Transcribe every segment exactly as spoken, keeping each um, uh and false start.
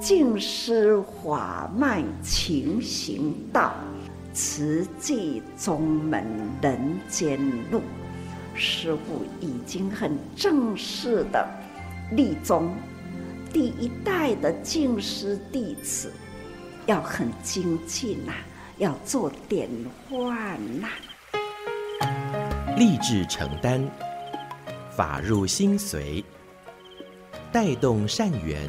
净思法脉勤行道，慈济宗门人间路。师父已经很正式的立宗，第一代的净思弟子要很精进呐、啊，要做典范呐、啊。立志承担，法入心随，带动善缘，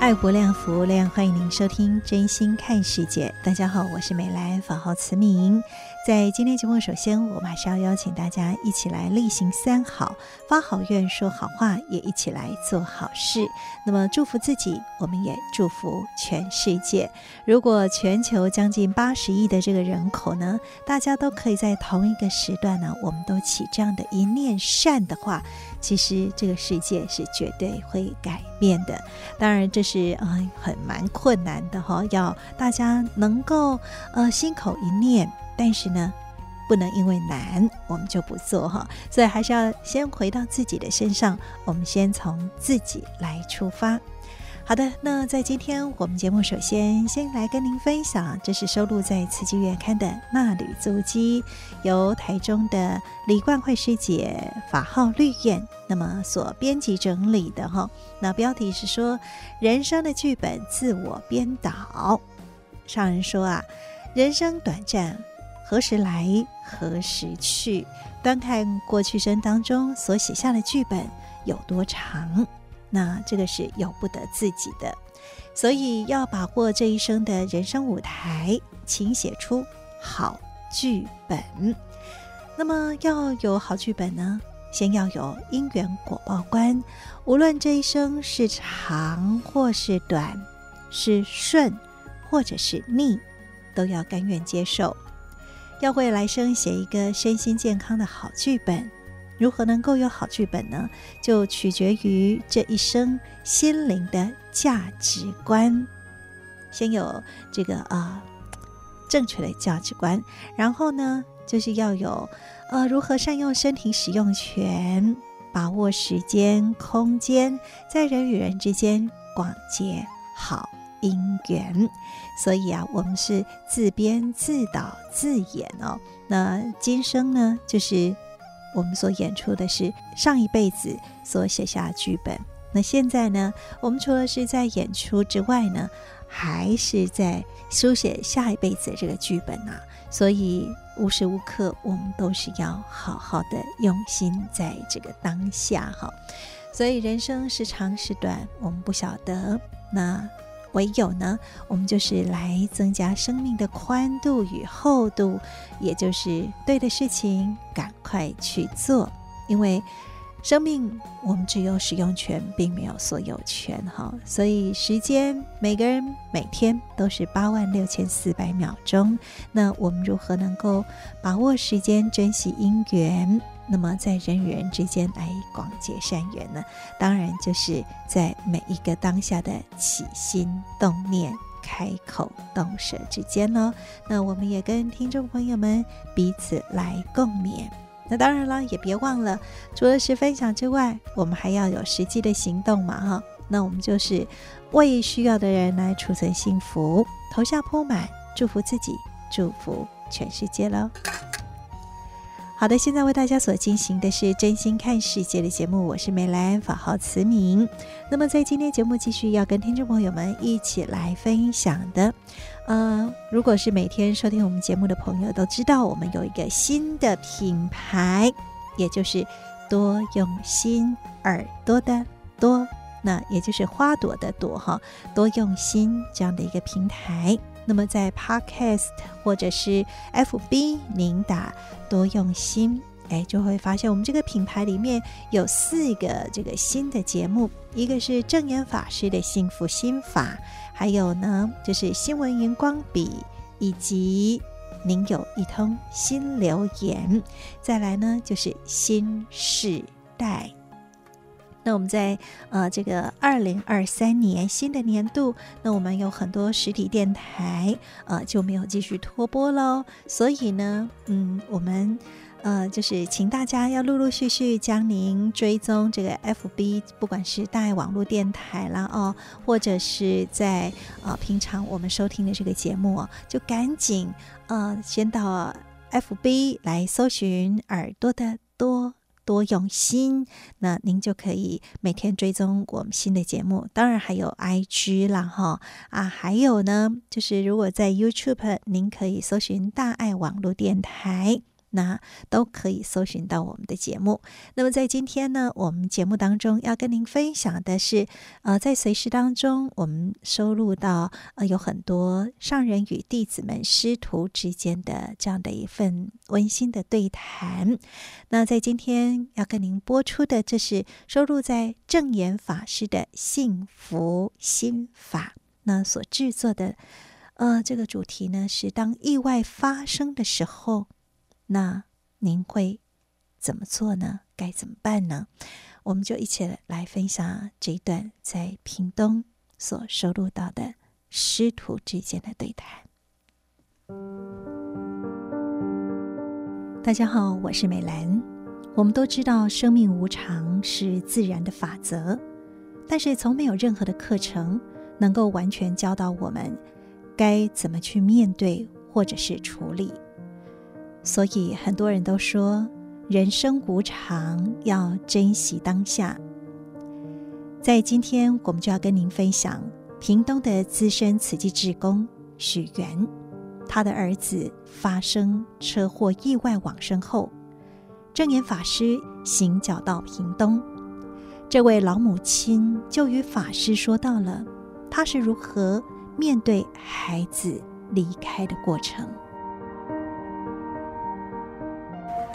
爱无量，福无量，欢迎您收听真心看世界。大家好，我是美兰，法号慈明。在今天节目，首先我马上邀请大家一起来例行三好，发好愿，说好话，也一起来做好事。那么祝福自己，我们也祝福全世界。如果全球将近八十亿的这个人口呢，大家都可以在同一个时段呢，我们都起这样的一念善的话，其实这个世界是绝对会改变的。当然这是、呃、很蛮困难的、哦、要大家能够、呃、心口一念，但是呢不能因为难我们就不做、哦、所以还是要先回到自己的身上，我们先从自己来出发。好的，那在今天我们节目首先先来跟您分享，这是收录在《慈济月刊》的《纳履足迹》，由台中的李冠慧师姐法号绿燕那么所编辑整理的、哦、那标题是说，人生的剧本自我编导。上人说啊，人生短暂，何时来何时去，端看过去生当中所写下的剧本有多长，那这个是由不得自己的，所以要把握这一生的人生舞台，请写出好剧本。那么要有好剧本呢，先要有因缘果报观，无论这一生是长或是短，是顺或者是逆，都要甘愿接受。要为来生写一个身心健康的好剧本。如何能够有好剧本呢？就取决于这一生心灵的价值观。先有这个呃正确的价值观，然后呢，就是要有呃如何善用身体使用权，把握时间、空间，在人与人之间广结好因缘。所以啊，我们是自编自导自演哦。那今生呢，就是我们所演出的是上一辈子所写下的剧本，那现在呢，我们除了是在演出之外呢，还是在书写下一辈子的这个剧本啊，所以无时无刻我们都是要好好的用心在这个当下哈。所以人生是长是短我们不晓得，那唯有呢，我们就是来增加生命的宽度与厚度，也就是对的事情赶快去做，因为生命我们只有使用权，并没有所有权哈。所以时间，每个人每天都是八万六千四百秒钟，那我们如何能够把握时间，珍惜因缘？那么在人与人之间来广结善缘呢，当然就是在每一个当下的起心动念、开口动舌之间哦。那我们也跟听众朋友们彼此来共勉。那当然了，也别忘了，除了是分享之外，我们还要有实际的行动嘛哈。那我们就是为需要的人来储存幸福，头下铺满，祝福自己，祝福全世界喽。好的，现在为大家所进行的是真心看世界的节目，我是梅兰，法号慈明。那么在今天节目继续要跟听众朋友们一起来分享的，呃，如果是每天收听我们节目的朋友都知道，我们有一个新的品牌，也就是多用心，耳朵的多，那也就是花朵的朵哈，多用心这样的一个平台。那么在 Podcast 或者是 F B 您打多用心，哎，就会发现我们这个品牌里面有四个这个新的节目，一个是证严法师的幸福心法，还有呢就是新闻荧光笔，以及您有一通新留言。再来呢就是新世代。那我们在呃这个二零二三年新的年度，那我们有很多实体电台呃就没有继续拖播喽，所以呢，嗯，我们呃就是请大家要陆陆续续将您追踪这个 F B， 不管是大爱网络电台啦哦，或者是在呃平常我们收听的这个节目哦，就赶紧呃先到 F B 来搜寻耳朵的多。多用心，那您就可以每天追踪我们新的节目，当然还有 I G 啦哈啊，还有呢就是如果在 YouTube 您可以搜寻大爱网络电台，那都可以搜寻到我们的节目。那么在今天呢，我们节目当中要跟您分享的是呃，在随师当中我们收录到呃有很多上人与弟子们师徒之间的这样的一份温馨的对谈。那在今天要跟您播出的，这是收录在证严法师的幸福心法那所制作的呃，这个主题呢是当意外发生的时候，那您会怎么做呢？该怎么办呢？我们就一起来分享这一段在屏东所收录到的师徒之间的对谈。大家好，我是美兰。我们都知道生命无常是自然的法则，但是从没有任何的课程能够完全教导我们该怎么去面对或者是处理。所以很多人都说人生无常，要珍惜当下。在今天我们就要跟您分享屏东的资深慈济志工许源，他的儿子发生车祸意外往生后，证严法师行脚到屏东，这位老母亲就与法师说到了他是如何面对孩子离开的过程。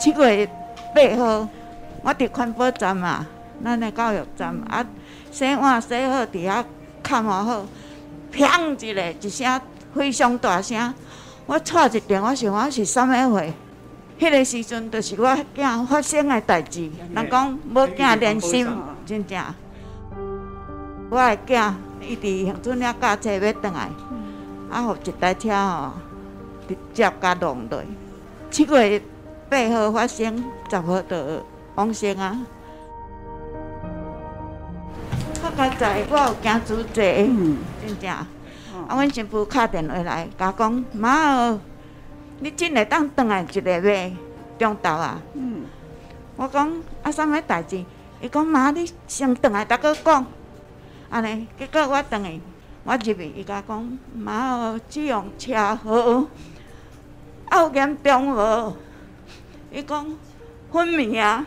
七月八号，我伫环保站嘛，咱的教育站啊，洗碗洗好，伫遐盖好好，砰一个，一声非常大声，我啜一点，我想我是啥物货？迄个时阵，就是我囝发生的代志。人讲无囝连心，真正。我的囝，伊伫乡村遐驾车要转来，啊，互一台车吼直接甲撞落。七月八号发生，十号就往生啊！我较早我有行主坐，真正。啊，阮新妇敲电话来，甲讲妈哦，你真会当转来一个月中昼啊！我讲啊，啥物代志？伊讲妈，你先转来，再搁讲。安尼，结果我转去，我入去，伊甲讲妈哦，这样车祸，啊有严重无？伊讲昏迷啊！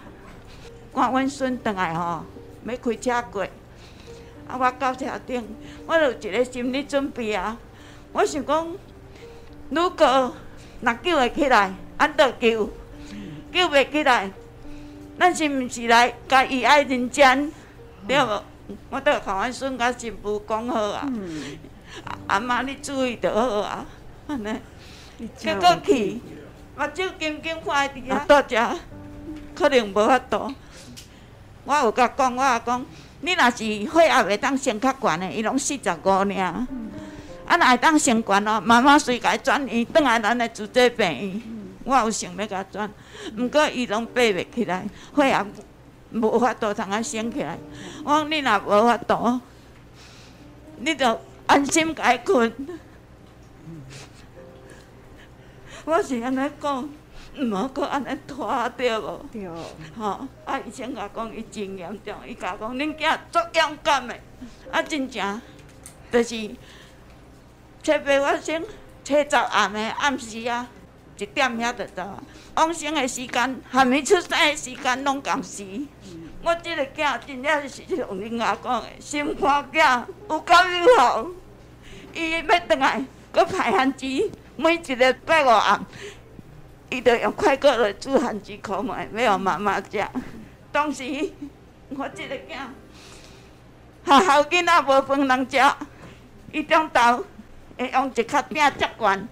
看阮孙倒来吼，要开车过，啊，我到车顶，我就有一个心理准备啊。我想讲，如果若救会起来，俺就救；救袂起来，咱是毋是来甲伊爱人间，对无？我倒甲阮孙甲媳妇讲好啊，阿妈你注意着好啊，安尼，结果去。目睭金金看伊伫遐倒食，可能无法度。我有甲讲，我讲你若是血压会当升较悬的，伊拢四十五尔。啊，若会当升悬哦，妈妈随家转院，转来咱的慈济病院。我有想要甲转，毋过伊拢爬袂起来，血压无法度通啊升起来。我讲你若无法度，你就安心家困。我是安尼讲，毋好阁安尼拖对无？对。吼，啊医生甲讲，伊真严重，伊甲讲恁囝足勇敢的，啊真正，就是七八我先七十暗的暗时啊，一点遐就走啊。往生的时间，还没出生的时间拢共时。我即个囝真正是像恁阿讲的，心肝囝有够有效，伊要倒来，阁排番薯。每一个拜五暗，伊就用快锅来煮番薯烤糜，要给妈妈食。当时我这个囝，学校囡仔无饭通食，伊中昼会用一卡饼接惯。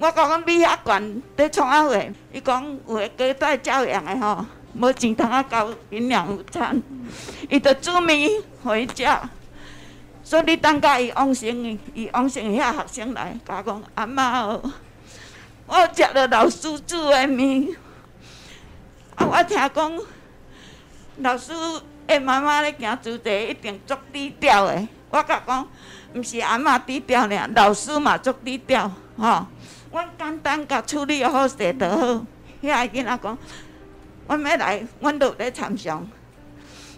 我讲阮米遐悬，在创啊货？伊讲有诶家带照样诶吼，无钱通啊交营养午餐，伊着煮面互伊食。所以你等下伊往生，伊往生遐学生来，甲讲阿妈哦，我食了老师煮诶面，啊我听讲老师诶妈妈咧行主题一定足低调诶，我甲讲。 毋是阿嬷低调尔，老师嘛足低调吼。阮简单甲处理好势就好。遐个囡仔讲，阮要来，阮就来参详。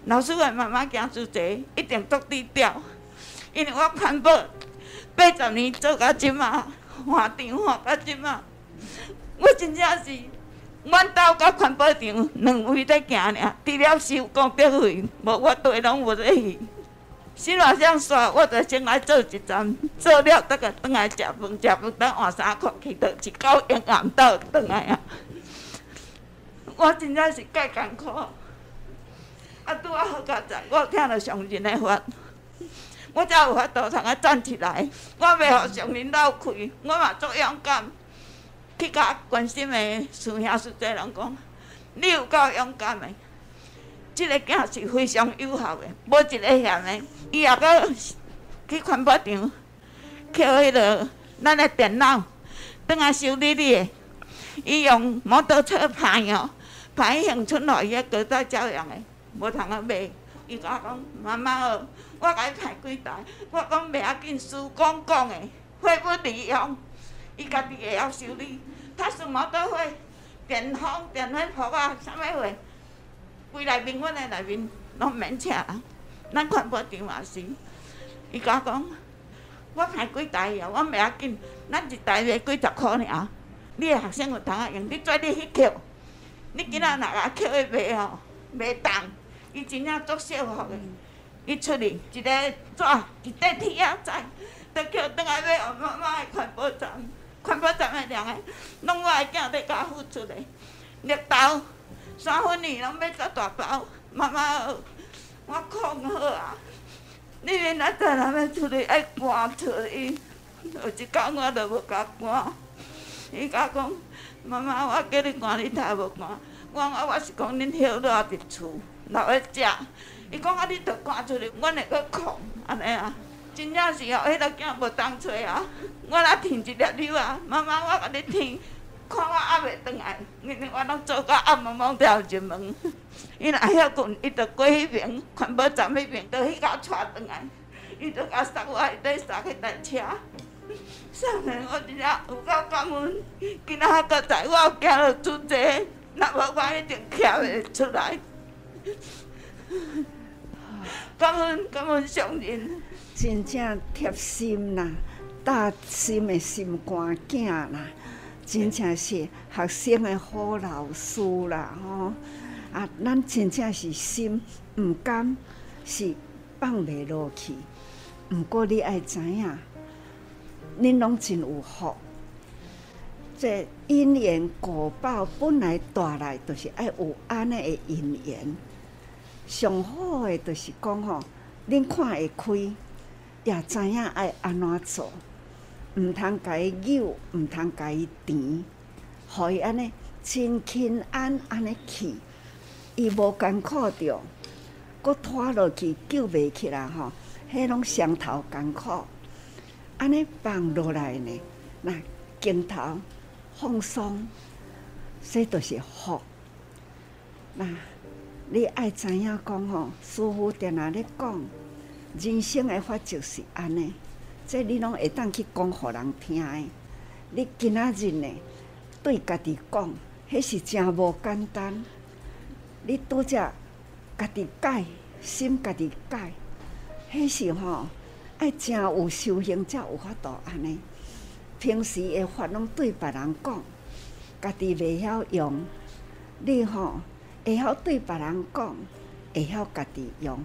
老师个妈妈行出济，一定足低调，因为我看报八十年做到即马，换场换到即马，我真正是，阮兜甲环保场两位在行尔，除了收公德费，无我倒拢无在去。 洗碗上刷，我著先来做一站，做了再个转来食饭，食饭等换衫裤去，倒一到阴暗倒转来啊！我真正是介艰苦，啊！拄啊好佳哉，我听了上人的话，我才有法度通啊站起来。我袂互上人漏气，我嘛足勇敢。去甲关心的师兄师姐人讲，你有够勇敢的。 这个囝是非常有效的，无一个嫌的。伊也搁去环保场，捡迄落咱的电脑，当下修理理的。伊用摩托车拍哦，拍乡村落伊个高在照样的，无通啊卖。伊甲我讲妈妈哦，我甲伊拍几台，我讲袂要紧，师公讲的，废物利用，伊家己会晓修理。他是摩托车、电风、电火服啊，啥物货？ 规内面，阮诶内面拢免请人，咱看无场也是。伊甲我讲，我排几台啊，我袂要紧，咱一台卖几十箍尔。你诶学生有通啊用，你做你去捡，你今仔若啊捡诶卖吼，卖重，伊真正足惜福诶。伊出去一个纸，一块铁仔仔，着捡倒来买妈妈诶环保站，环保站诶人诶，拢我诶囝在甲付出诶，绿豆。 三分年拢要做大包，妈妈，我控好啊！你明仔载若要出去爱赶出去，有一天我著要甲赶。伊甲讲，妈妈，我叫你赶，你太无赶。我我我是讲恁歇落伫厝，留咧食。伊讲啊，你著赶出去，阮会阁控，安尼啊。真正是哦，迄个囝无当揣啊，我来停一粒柳啊，妈妈，我甲你停。 看我还袂转来，因为我拢做到暗蒙蒙掉入门。伊若遐困，伊着过迄边，环保站迄边，着迄个带转来。伊着甲送我迄块送去台车。送来我真正有够感恩，今仔还搁载我行了足济，若无我一定徛袂出来。感恩感恩上人，真正贴心啦，大心的心肝囝啦。 真正是学生的好老师啦，吼！啊，咱真正是心毋甘，是放袂落去。毋过你爱知影，恁拢真有福。这因缘果报本来带来就是爱有安尼的因缘。上好的就是讲吼，恁看会开，也知影爱安怎做。 毋通甲伊扭，毋通甲伊甜，互伊安尼清清安安尼去，伊无艰苦着，搁拖落去救袂起来吼，迄拢上头艰苦。安尼放落来呢，那肩头放松，这著是福。那你爱知影讲吼，师父定定咧讲，人生诶法则是安尼。 即你拢会当去讲互人听的，你今仔日呢对家己讲，迄是真无简单。你拄则家己改，心家己改，迄是吼爱真有修行才有法度安尼。平时的话拢对别人讲，家己袂晓用，你吼会晓对别人讲，会晓家己用，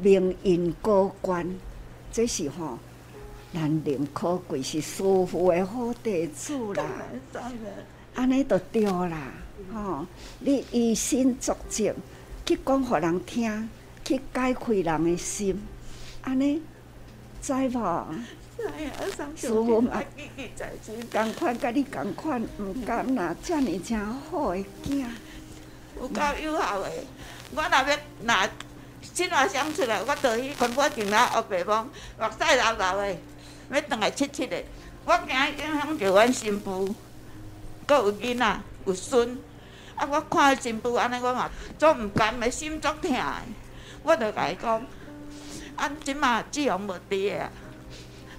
命运高官，这是吼。 难能可贵是师父的好弟子啦，安尼就对啦，吼、哦！你以身作则，去讲互人听，去解开人的心，安尼，知无？师傅嘛，同款甲你同款，唔甘拿遮尔真好的囝，有够有效的。我若要拿新话想出来，我倒去看我前头后白忙，目屎流流的，要倒来七七的。我惊影响着阮新妇，阁有囡仔，有孙。啊，我看伊新妇安尼，我嘛足唔甘的，心足痛的。我著甲伊讲，啊，即嘛志宏无伫个啊。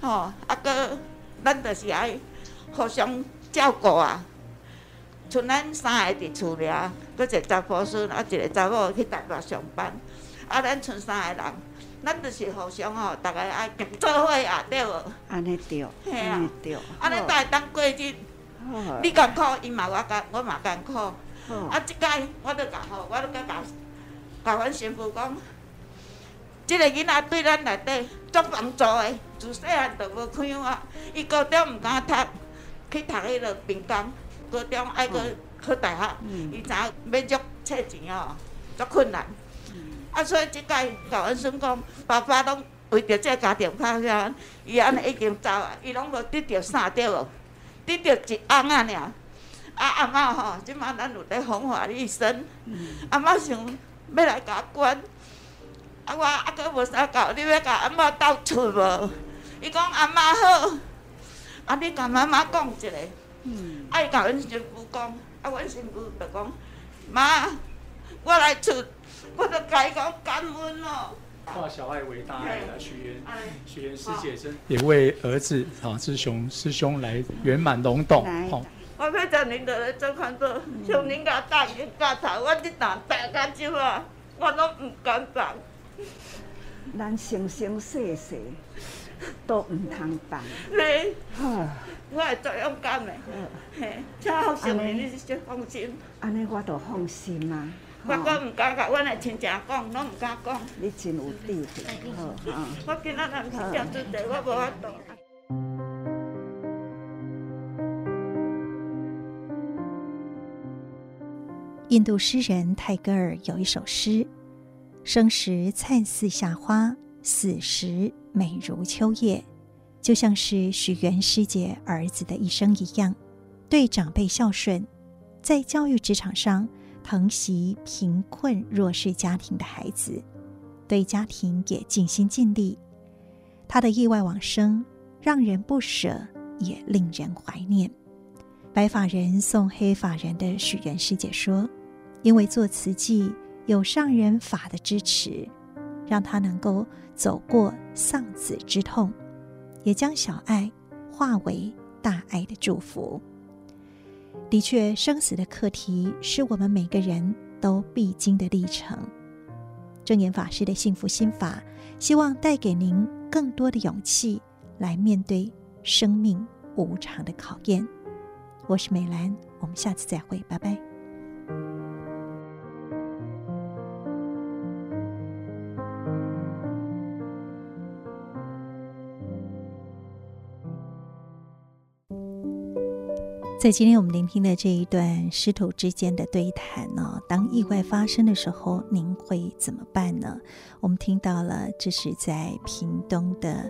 吼，啊，搁咱就是爱互相照顾啊。像咱三个伫厝了，搁一个查甫孙，啊，一个查某去台北上班。啊，咱剩三个人，咱就是互相吼，大家爱行做伙啊，对无？安尼对，安尼对。安尼才会当过日。你艰苦，伊嘛我艰，我嘛艰苦。啊，即届我著甲吼，我著甲甲甲阮媳妇讲。 即个囡仔对咱内底足帮助的，自细汉就无看我。伊高中毋敢读，去读迄落平工，高中爱去考大学，伊知影要足找钱哦，足困难。啊，所以即届甲阮孙讲，爸爸拢为着即个家庭拍拼，伊安尼已经走啊，伊拢无得到啥着无，得到一翁仔尔。啊，阿嬷吼，即摆咱有咧弘法利生，阿嬷想要来甲我管。 啊，我啊阁无啥教，你要甲阿嬷斗厝无？伊讲阿嬷好，啊你甲妈妈讲一下，啊伊甲阮媳妇讲，啊阮媳妇就讲妈，我来厝，我著甲伊讲感恩咯。化小爱为大爱来，许愿，许愿师姐真也为儿子啊志雄师兄来圆满龙洞。好，我非常您的做看做，像您家大人家头，我这大大家少啊，我拢唔敢放。 咱生生世世都唔通放。你，我系作勇敢的，嘿，只好承认你是放心。安尼我就放心啊。我我唔敢甲阮的亲戚讲，拢唔敢讲。你真有智慧，好啊。我今仔日唔是讲出地，我无法度。印度诗人泰戈尔有一首诗。 生时灿似夏花，死时美如秋叶，就像是许源师姐儿子的一生一样，对长辈孝顺，在教育职场上疼惜贫困弱势家庭的孩子，对家庭也尽心尽力。他的意外往生让人不舍，也令人怀念。白发人送黑发人的许源师姐说：“因为做慈济。” 有上人法的支持，让他能够走过丧子之痛，也将小爱化为大爱的祝福。的确，生死的课题是我们每个人都必经的历程。证严法师的幸福心法，希望带给您更多的勇气来面对生命无常的考验。我是美兰，我们下次再会，拜拜。在今天我们聆听的这一段师徒之间的对谈呢、哦，当意外发生的时候，您会怎么办呢？我们听到了，这是在屏东的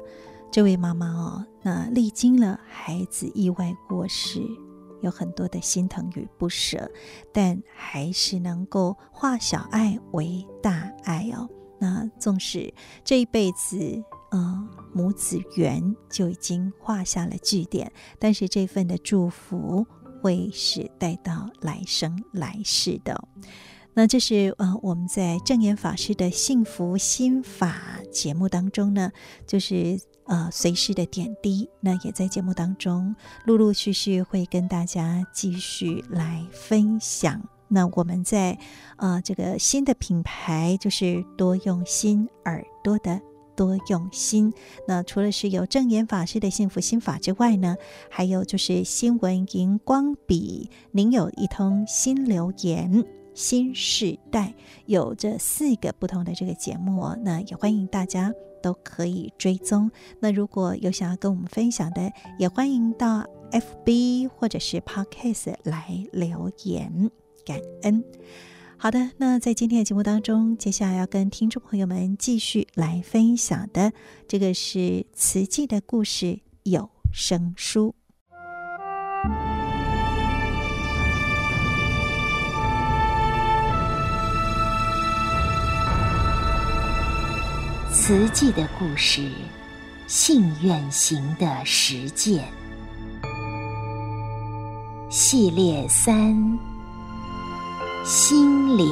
这位妈妈哦，那历经了孩子意外过世，有很多的心疼与不舍，但还是能够化小爱为大爱哦。那纵使这一辈子。 呃，母子缘就已经画下了句点，但是这份的祝福会是带到来生来世的、哦。那这是呃我们在证严法师的幸福心法节目当中呢，就是呃随师的点滴。那也在节目当中陆陆续续会跟大家继续来分享。那我们在呃这个新的品牌就是多用心耳朵的。 多用心。那除了是有证严法师的幸福心法之外呢，还有就是新闻荧光笔，您有一通新留言。 新时代有这四个不同的这个节目哦，那也欢迎大家都可以追踪。那如果有想要跟我们分享的，也欢迎到 F B 或者是 Podcast 来留言，感恩。 好的，那在今天的节目当中，接下来要跟听众朋友们继续来分享的，这个是慈济的故事有声书。慈济的故事，信愿行的实践系列三：心莲。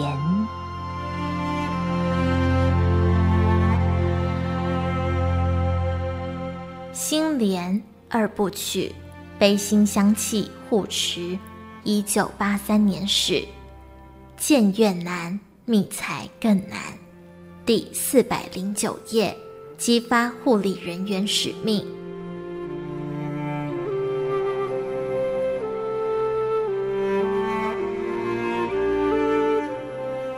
心莲二部曲，悲心香气护持，一九八三年事。见越难，觅财更难。第四百零九页。激发护理人员使命。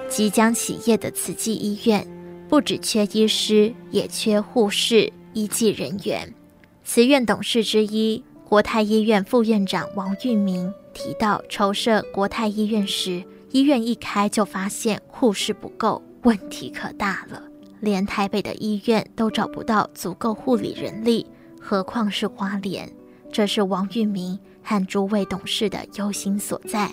即将起业的慈济医院，不只缺医师，也缺护士、医技人员。慈院董事之一、国泰医院副院长王玉明提到，筹设国泰医院时，医院一开就发现护士不够，问题可大了。连台北的医院都找不到足够护理人力，何况是花莲？这是王玉明和诸位董事的忧心所在。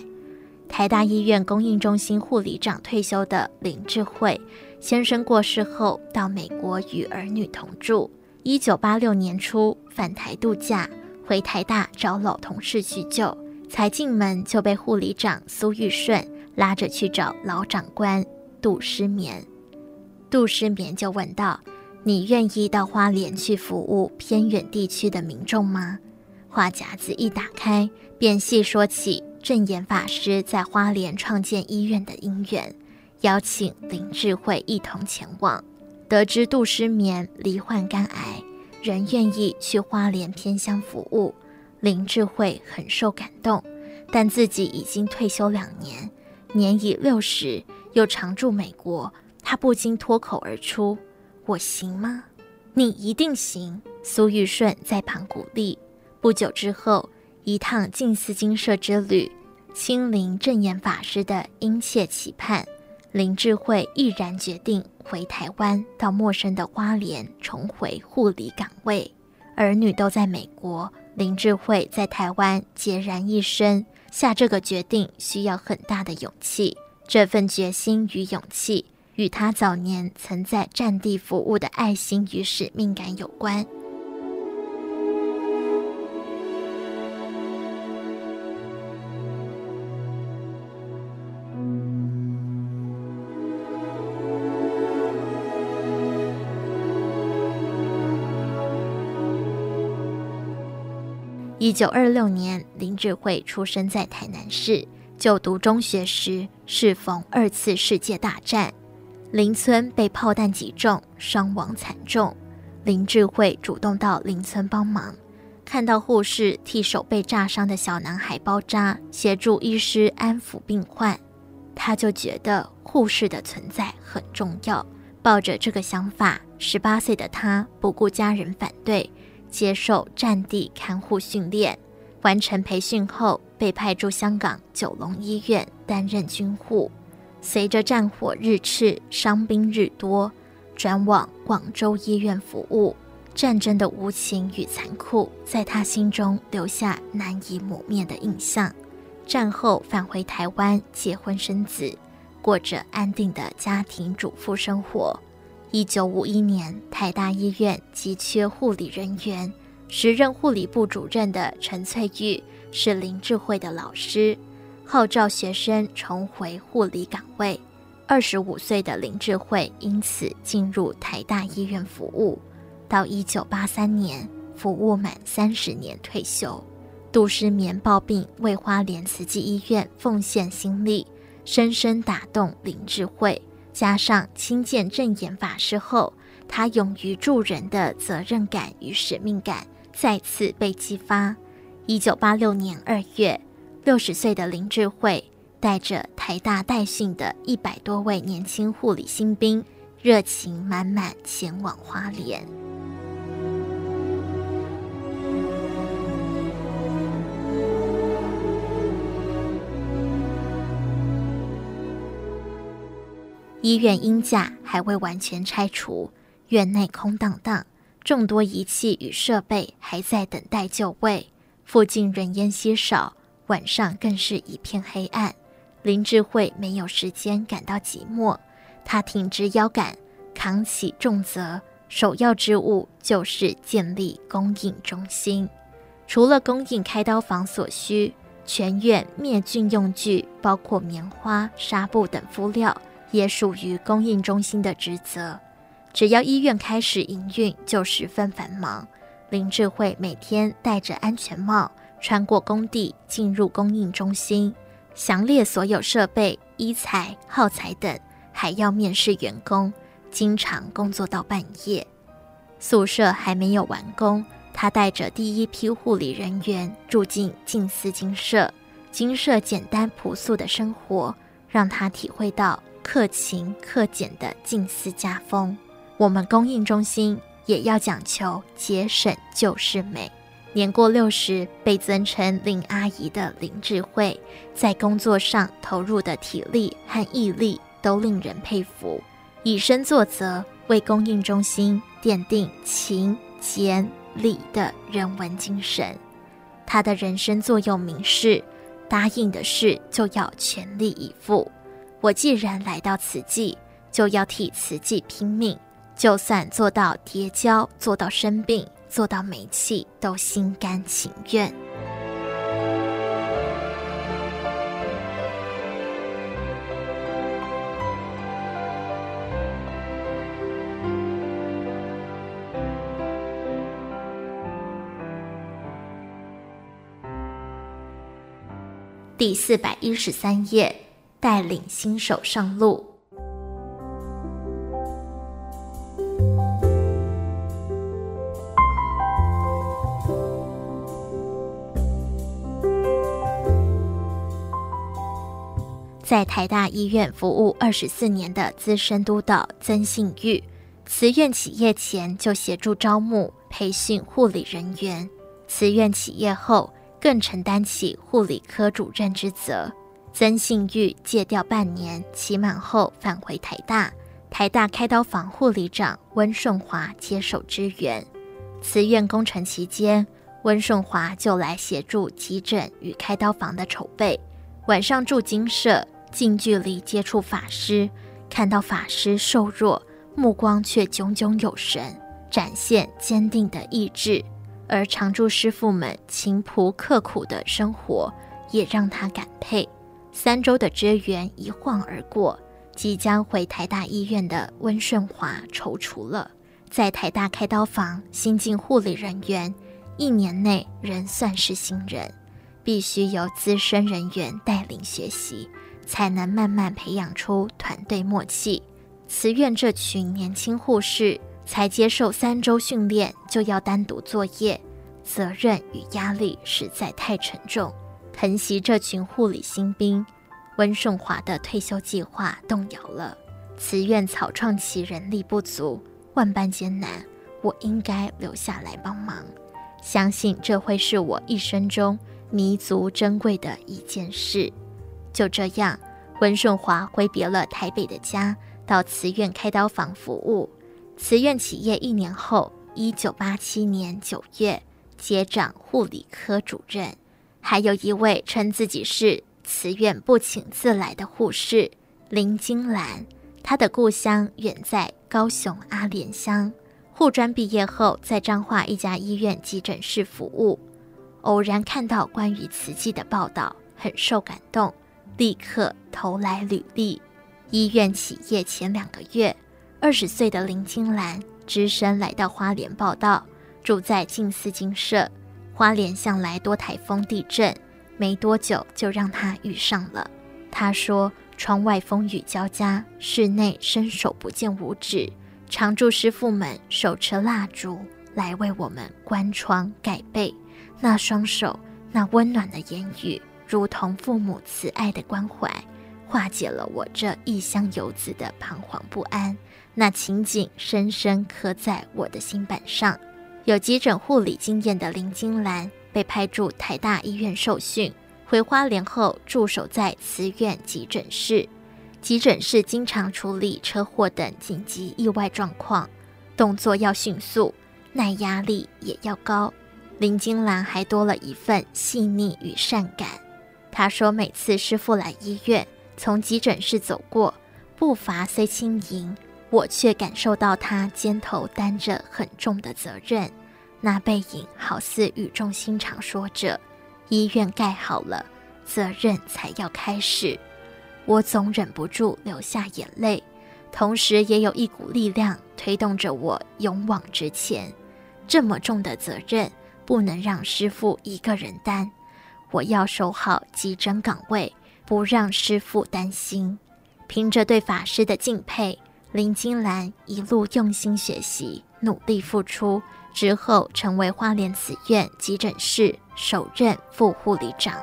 台大医院供应中心护理长退休的林智慧先生过世后，到美国与儿女同住。一九八六年初返台度假，回台大找老同事叙旧，才进门就被护理长苏玉顺拉着去找老长官杜诗眠。杜诗眠就问道，你愿意到花莲去服务偏远地区的民众吗？话匣子一打开，便细说起正言法师在花莲创建医院的因缘，邀请林智慧一同前往。得知杜诗眠罹患肝癌，仍愿意去花莲偏乡服务，林智慧很受感动，但自己已经退休两年，年已六十，又常驻美国，他不禁脱口而出，我行吗？你一定行。苏玉顺在旁鼓励。不久之后，一趟静思精舍之旅，亲临正言法师的殷切期盼，林智慧毅然决定回台湾，到陌生的花莲重回护理岗位。儿女都在美国，林智慧在台湾孑然一身，下这个决定需要很大的勇气。这份决心与勇气，与他早年曾在战地服务的爱心与使命感有关。一九二六年，林智慧出生在台南市，就读中学时适逢二次世界大战。林村被炮弹击中，伤亡惨重。林智慧主动到林村帮忙，看到护士替手被炸伤的小男孩包扎，协助医师安抚病患，他就觉得护士的存在很重要。抱着这个想法，十八岁的他不顾家人反对，接受战地看护训练。完成培训后，被派驻香港九龙医院担任军护。随着战火日炽，伤兵日多，转往广州医院服务。战争的无情与残酷，在他心中留下难以抹灭的印象。战后返回台湾，结婚生子，过着安定的家庭主妇生活。一九五一年，台大医院急缺护理人员，时任护理部主任的陈翠玉是林智慧的老师，号召学生重回护理岗位。二十五岁的林智慧因此进入台大医院服务，到一九八三年服务满三十年退休。杜诗眠抱病为花莲慈济医院奉献心力，深深打动林智慧。加上亲见正言法师后，他勇于助人的责任感与使命感再次被激发。一九八六年二月。六十岁的林智慧带着台大代训的一百多位年轻护理新兵，热情满满前往花莲。医院鹰架还未完全拆除，院内空荡荡，众多仪器与设备还在等待就位。附近人烟稀少，晚上更是一片黑暗。林智慧没有时间感到寂寞，她挺直腰杆，扛起重责。首要之务就是建立供应中心。除了供应开刀房所需，全院灭菌用具，包括棉花、纱布等敷料，也属于供应中心的职责。只要医院开始营运，就十分繁忙。林智慧每天戴着安全帽，穿过工地，进入供应中心，详列所有设备、医材、耗材等，还要面试员工，经常工作到半夜。宿舍还没有完工，他带着第一批护理人员住进静思精舍。精舍简单朴素的生活，让他体会到克勤克俭的静思家风。我们供应中心也要讲求节省就是美。年过六十，被尊称林阿姨的林智慧，在工作上投入的体力和毅力都令人佩服。以身作则，为供应中心奠定勤俭礼的人文精神。他的人生座右铭是：答应的事就要全力以赴。我既然来到慈济，就要替慈济拼命，就算做到跌跤，做到生病，做到没气，都心甘情愿。第四百一十三页，带领新手上路。在台大医院服务二十四年的资深督导曾信玉，慈院起业前就协助招募、培训护理人员，慈院起业后，更承担起护理科主任之责。曾信玉借调半年，期满后返回台大，台大开刀房护理长温顺华接手支援。慈院工程期间，温顺华就来协助急诊与开刀房的筹备，晚上住精舍，近距离接触法师，看到法师瘦弱，目光却炯炯有神，展现坚定的意志。而常住师父们勤朴刻苦的生活也让他感佩。三周的支援一晃而过，即将回台大医院的温顺华踌躇了。在台大开刀房新进护理人员，一年内仍算是新人，必须由资深人员带领学习，才能慢慢培养出团队默契。慈院这群年轻护士才接受三周训练就要单独作业，责任与压力实在太沉重，疼惜这群护理新兵。温顺华的退休计划动摇了，慈院草创期人力不足，万般艰难，我应该留下来帮忙。相信这会是我一生中弥足珍贵的一件事。就这样，温顺华挥别了台北的家，到慈院开刀房服务。慈院起业一年后，一九八七年九月接掌护理科主任。还有一位称自己是慈院不请自来的护士林金兰，她的故乡远在高雄阿莲乡。护专毕业后，在彰化一家医院急诊室服务。偶然看到关于慈济的报道，很受感动，立刻投来履历。医院起业前两个月，二十岁的林金兰只身来到花莲报道，住在静思精舍。花莲向来多台风地震，没多久就让她遇上了。她说：“窗外风雨交加，室内伸手不见五指。常住师父们手持蜡烛来为我们关窗盖被，那双手，那温暖的言语，如同父母慈爱的关怀，化解了我这异乡游子的彷徨不安。”那情景深深刻在我的心板上。有急诊护理经验的林金兰被派驻台大医院受训，回花莲后驻守在慈院急诊室。急诊室经常处理车祸等紧急意外状况，动作要迅速，耐压力也要高。林金兰还多了一份细腻与善感。她说每次师父来医院，从急诊室走过，步伐虽轻盈，我却感受到他肩头担着很重的责任。那背影好似语重心长说着，医院盖好了，责任才要开始。我总忍不住流下眼泪，同时也有一股力量推动着我勇往直前。这么重的责任不能让师父一个人担，我要守好急诊岗位，不让师父担心。凭着对法师的敬佩，林金兰一路用心学习，努力付出，之后成为花莲慈院急诊室首任副护理长。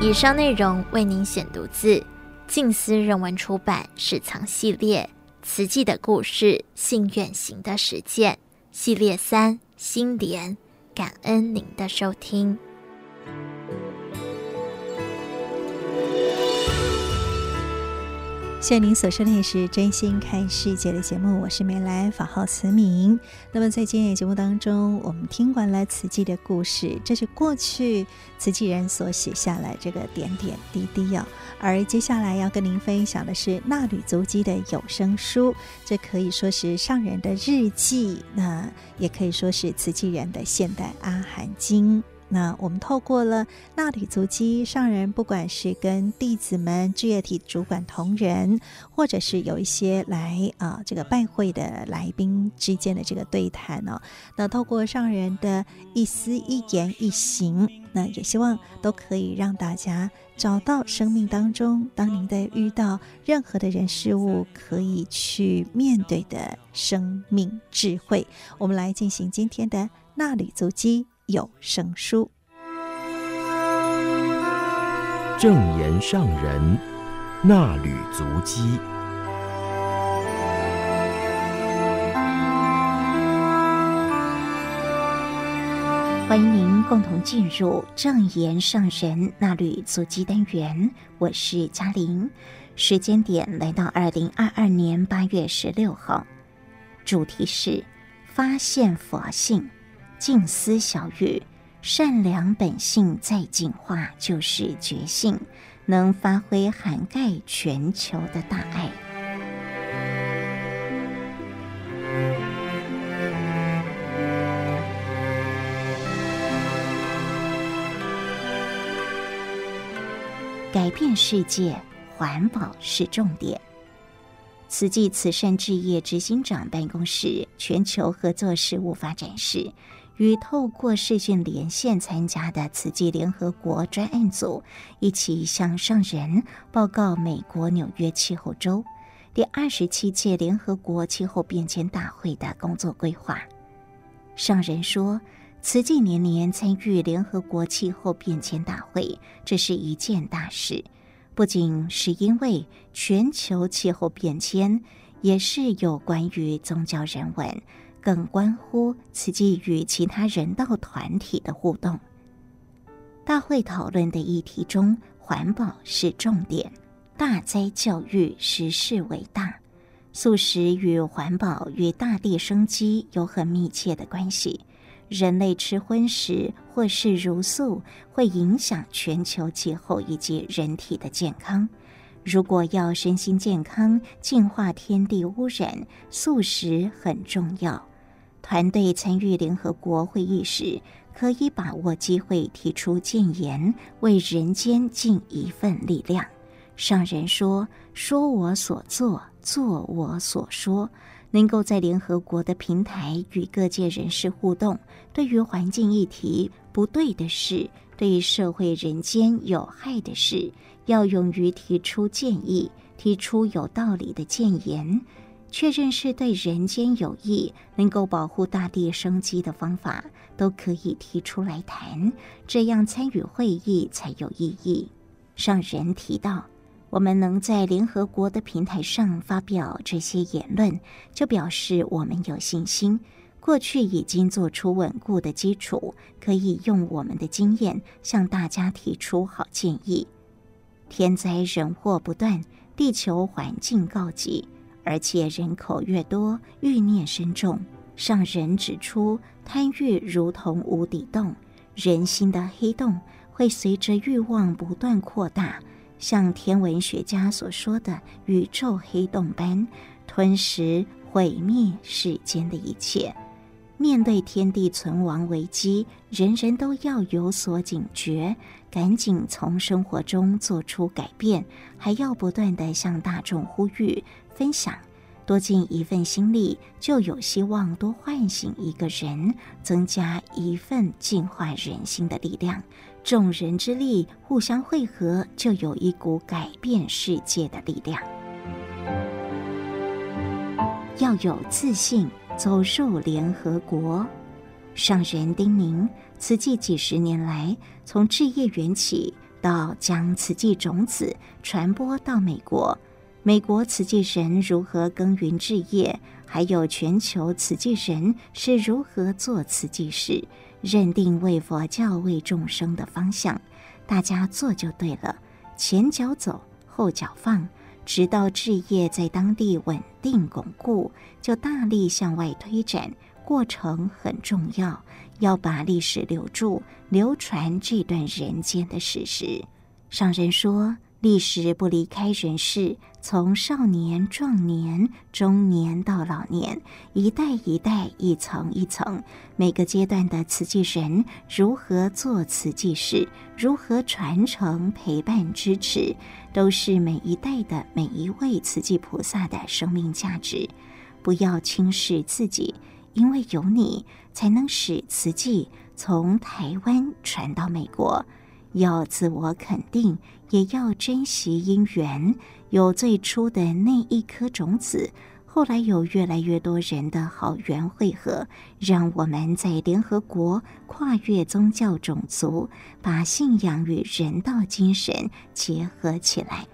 以上内容为您选读自《静思人文出版史藏系列》慈济的故事，信愿行的实践系列三，心莲。感恩您的收听。现在您所收听的是真心看世界的节目，我是梅兰，法号慈明。那么在今天的节目当中，我们听完了慈济的故事，这是过去慈济人所写下来这个点点滴滴啊。而接下来要跟您分享的是纳履足迹的有声书，这可以说是上人的日记，那也可以说是慈济人的现代阿含经。那我们透过了纳履足迹，上人不管是跟弟子们、志业体主管同仁，或者是有一些来啊、呃、这个拜会的来宾之间的这个对谈哦，那透过上人的一丝一言一行，那也希望都可以让大家找到生命当中，当您在遇到任何的人事物，可以去面对的生命智慧。我们来进行今天的纳履足迹有声书。正言上人纳履足迹。欢迎您共同进入正言上人纳履足迹单元，我是嘉玲。时间点来到二零二二年八月十六号，主题是发现佛性。静思小语，善良本性再进化就是觉性，能发挥涵盖全球的大爱。改变世界，环保是重点。慈济慈善置业执行长办公室全球合作事务发展室与透过视讯连线参加的慈济联合国专案组一起向上人报告美国纽约气候周第二十七届联合国气候变迁大会的工作规划。上人说，慈济年年参与联合国气候变迁大会，这是一件大事，不仅是因为全球气候变迁，也是有关于宗教人文，更关乎慈济与其他人道团体的互动。大会讨论的议题中，环保是重点，大灾教育时事为大，素食与环保与大地生机有很密切的关系。人类吃荤食或是茹素会影响全球气候以及人体的健康，如果要身心健康，净化天地污染，素食很重要。团队参与联合国会议时，可以把握机会提出谏言，为人间尽一份力量。上人说：“说我所做，做我所说。”能够在联合国的平台与各界人士互动，对于环境议题不对的事，对于社会人间有害的事，要勇于提出建议，提出有道理的谏言，确认是对人间有益，能够保护大地生机的方法，都可以提出来谈，这样参与会议才有意义。上人提到，我们能在联合国的平台上发表这些言论，就表示我们有信心。过去已经做出稳固的基础，可以用我们的经验向大家提出好建议。天灾人祸不断，地球环境告急，而且人口越多，欲念深重。上人指出，贪欲如同无底洞，人心的黑洞会随着欲望不断扩大，像天文学家所说的宇宙黑洞般吞食毁灭世间的一切。面对天地存亡危机，人人都要有所警觉，赶紧从生活中做出改变，还要不断地向大众呼吁分享，多尽一份心力，就有希望多唤醒一个人，增加一份净化人心的力量。众人之力互相汇合，就有一股改变世界的力量。要有自信，走入联合国。上人叮咛，慈济几十年来，从置业缘起，到将慈济种子传播到美国，美国慈济人如何耕耘置业，还有全球慈济人是如何做慈济事，认定为佛教为众生的方向，大家做就对了，前脚走，后脚放，直到置业在当地稳定巩固，就大力向外推展，过程很重要，要把历史留住，流传这段人间的史实。上人说，历史不离开人世，从少年、壮年、中年到老年，一代一代，一层一层，每个阶段的慈济人如何做慈济事，如何传承、陪伴、支持，都是每一代的每一位慈济菩萨的生命价值。不要轻视自己，因为有你，才能使慈济从台湾传到美国。要自我肯定，也要珍惜因缘，有最初的那一颗种子，后来有越来越多人的好缘汇合，让我们在联合国跨越宗教种族，把信仰与人道精神结合起来。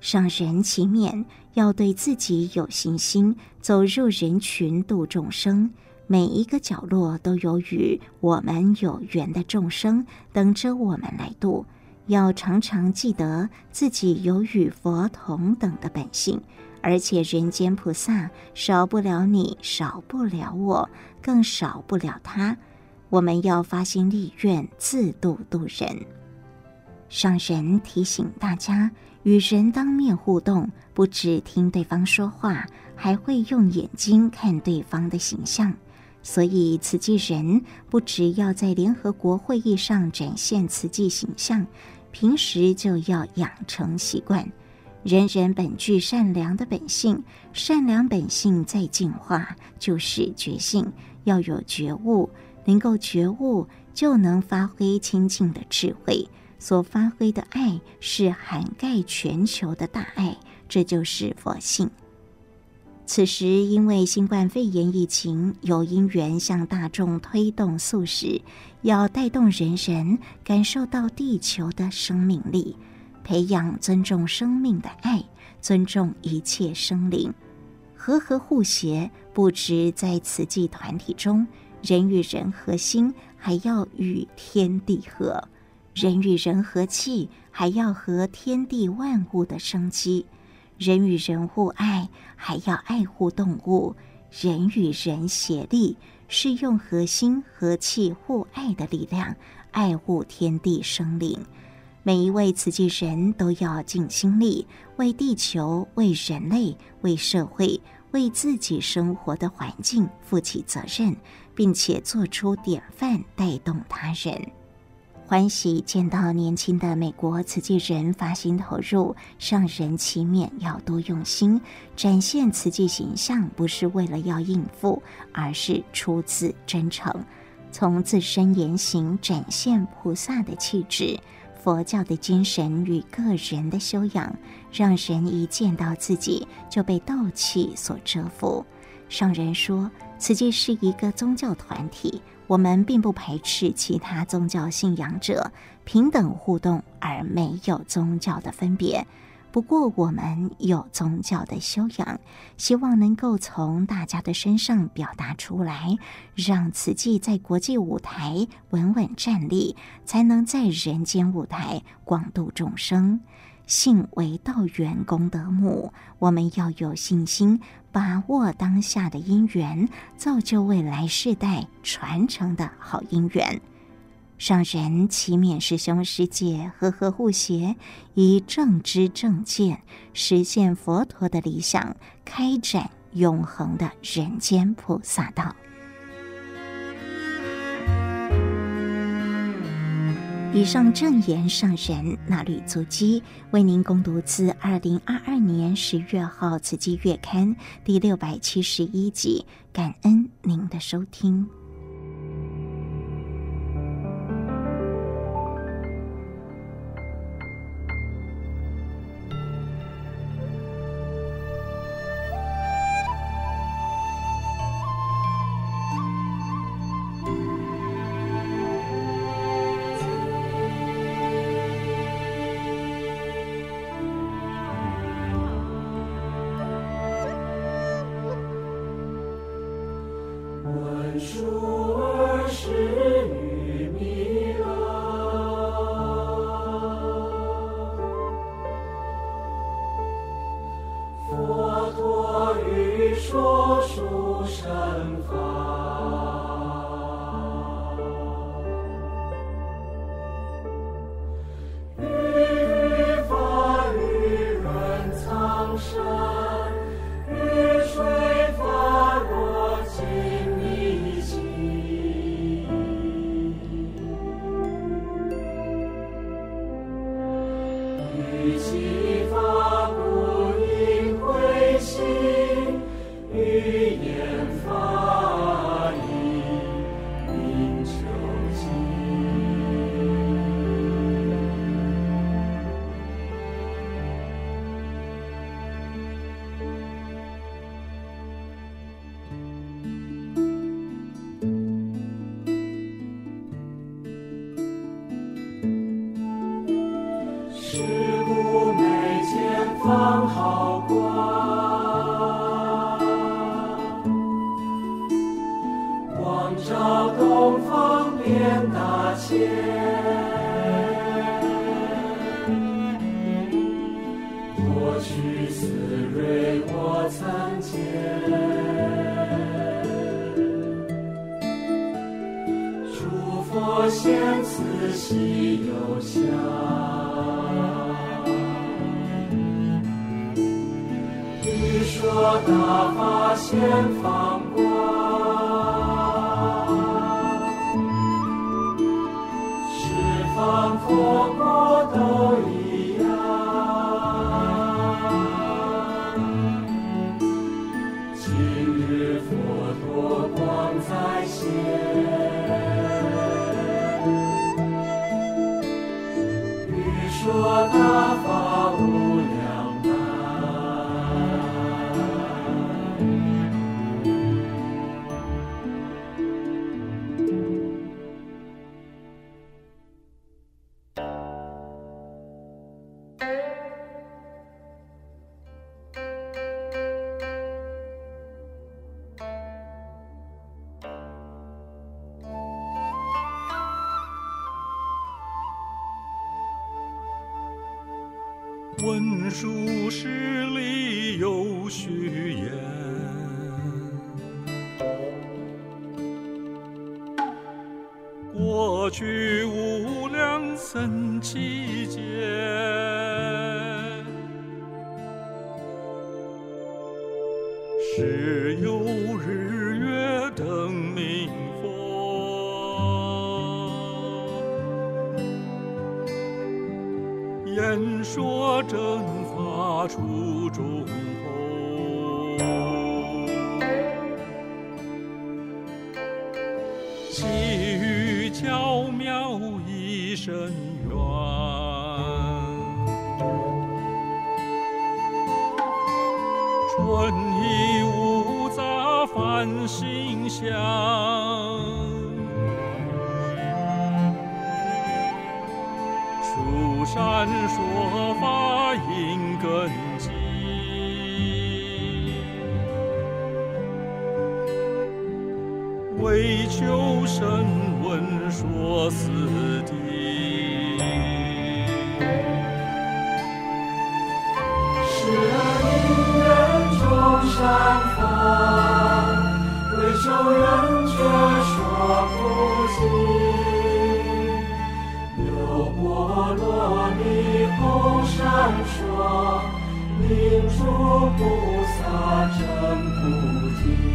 上人祈勉，要对自己有信心，走入人群度众生，每一个角落都有与我们有缘的众生等着我们来度。要常常记得自己有与佛同等的本性，而且人间菩萨少不了你，少不了我，更少不了他。我们要发心立愿，自度度人。上人提醒大家，与人当面互动，不只听对方说话，还会用眼睛看对方的形象。所以慈济人不只要在联合国会议上展现慈济形象，平时就要养成习惯。人人本具善良的本性，善良本性再进化就是觉性，要有觉悟，能够觉悟就能发挥清净的智慧，所发挥的爱是涵盖全球的大爱，这就是佛性。此时因为新冠肺炎疫情，有因缘向大众推动素食，要带动人人感受到地球的生命力，培养尊重生命的爱，尊重一切生灵，和和互协。不止在慈济团体中，人与人和心，还要与天地和，人与人和气，还要和天地万物的生机。人与人互爱，还要爱护动物。人与人协力，是用和心和气互爱的力量爱护天地生灵。每一位慈济人都要尽心力，为地球、为人类、为社会、为自己生活的环境负起责任，并且做出典范，带动他人。欢喜见到年轻的美国慈济人发心投入，上人期勉要多用心，展现慈济形象，不是为了要应付，而是出自真诚，从自身言行展现菩萨的气质、佛教的精神与个人的修养，让人一见到自己就被道气所折服。上人说，慈济是一个宗教团体，我们并不排斥其他宗教信仰者，平等互动而没有宗教的分别。不过我们有宗教的修养，希望能够从大家的身上表达出来，让慈济在国际舞台稳稳站立，才能在人间舞台广度众生。信为道源，功德母，我们要有信心，把握当下的因缘，造就未来世代传承的好因缘。上人祈勉师兄师姐和和互协，以正知正见实现佛陀的理想，开展永恒的人间菩萨道。以上正言上人那履足迹为您攻读自二零二二年十月号慈济月刊第六百七十一集，感恩您的收听。文殊师利有序言，过去无量僧期间，时有日月等明。人说正法出众后，细语巧妙一身缘，春意无杂泛馨香。 蜀山说法引根基，为求神闻说四谛。是令人众善风，为求人却说不尽。 波罗蜜红闪烁，明珠菩萨真菩提。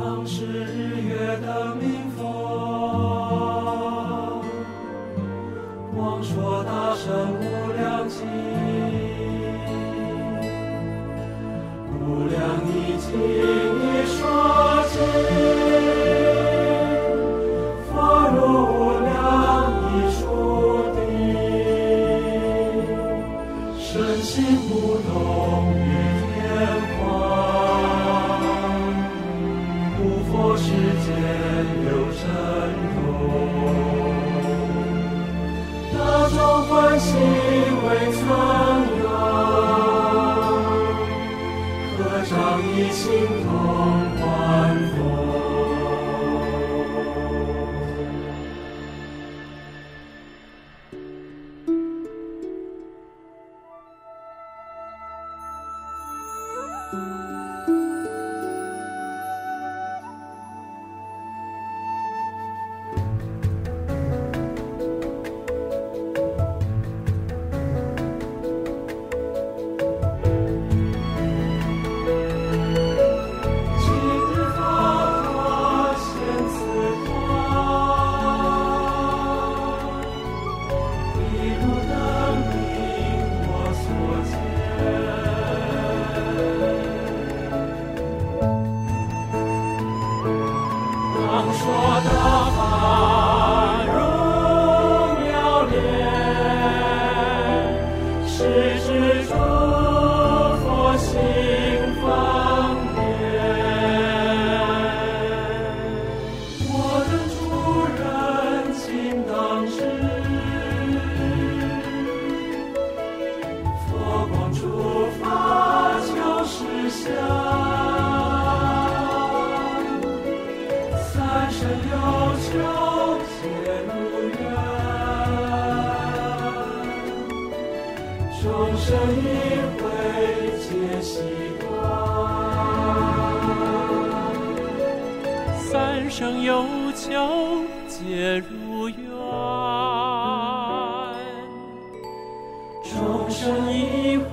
当时日月的明佛，光说大乘无量经，无量义经一说尽，佛如无量一树地，身心不动于天狂。 世间有神通，大众欢喜为苍生，合掌一心同观佛。众生一回皆习惯，三生有求皆如愿，众生一回。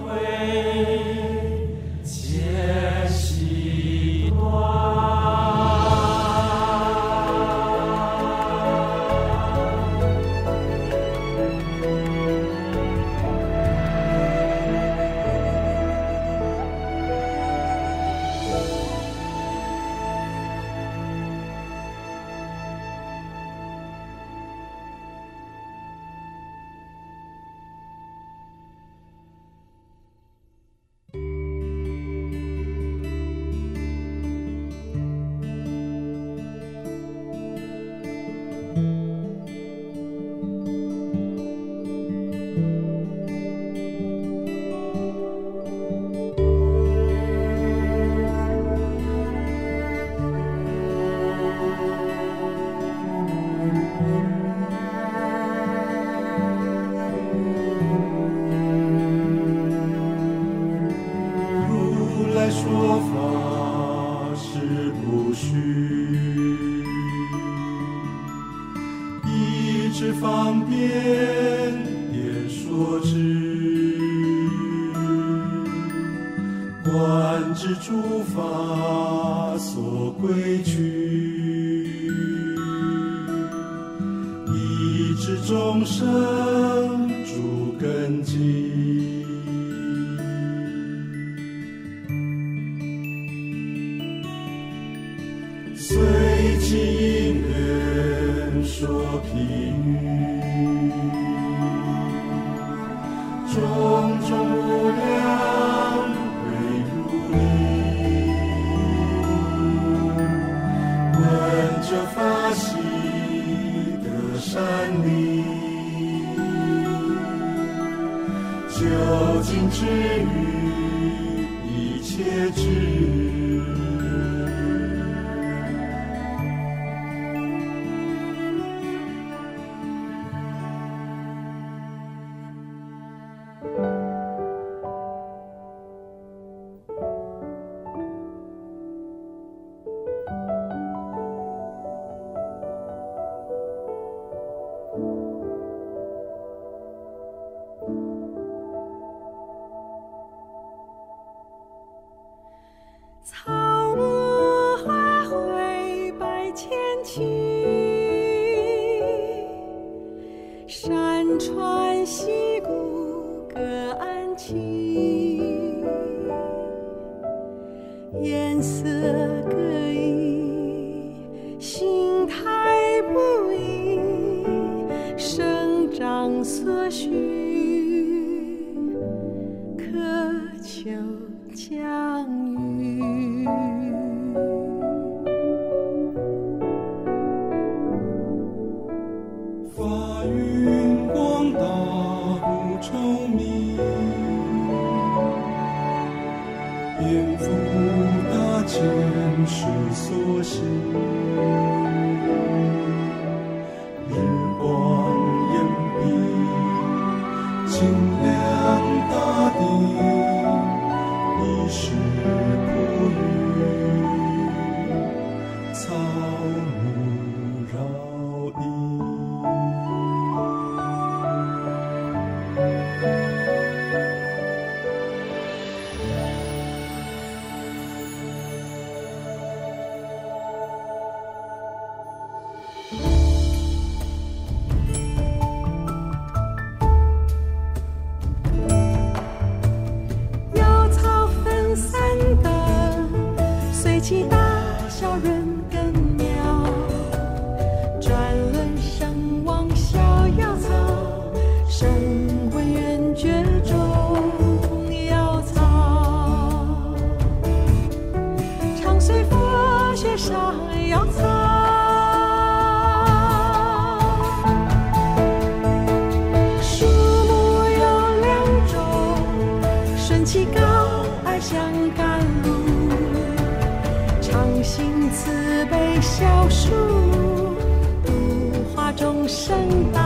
众生大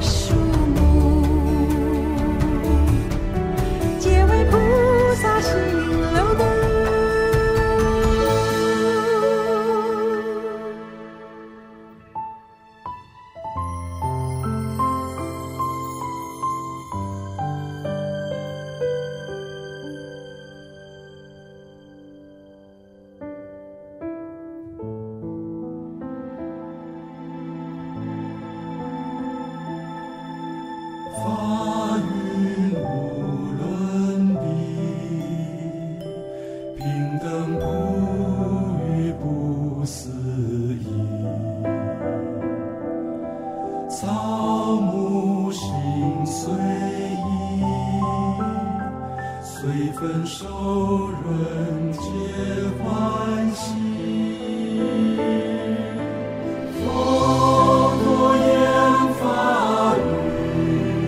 树木。分手人皆欢喜，佛陀言法语，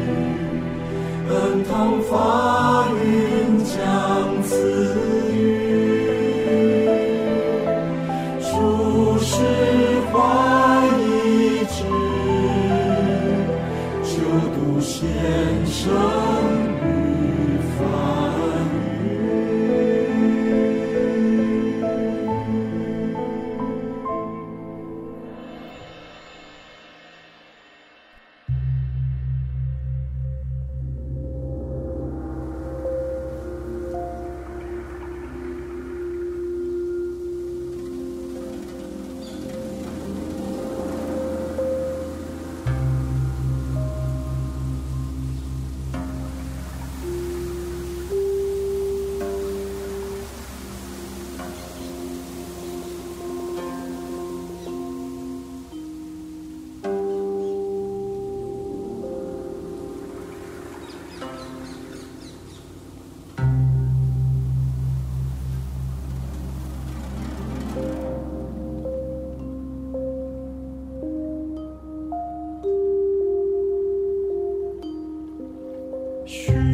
恩堂法云将此语，出世怀一智，就读先生去。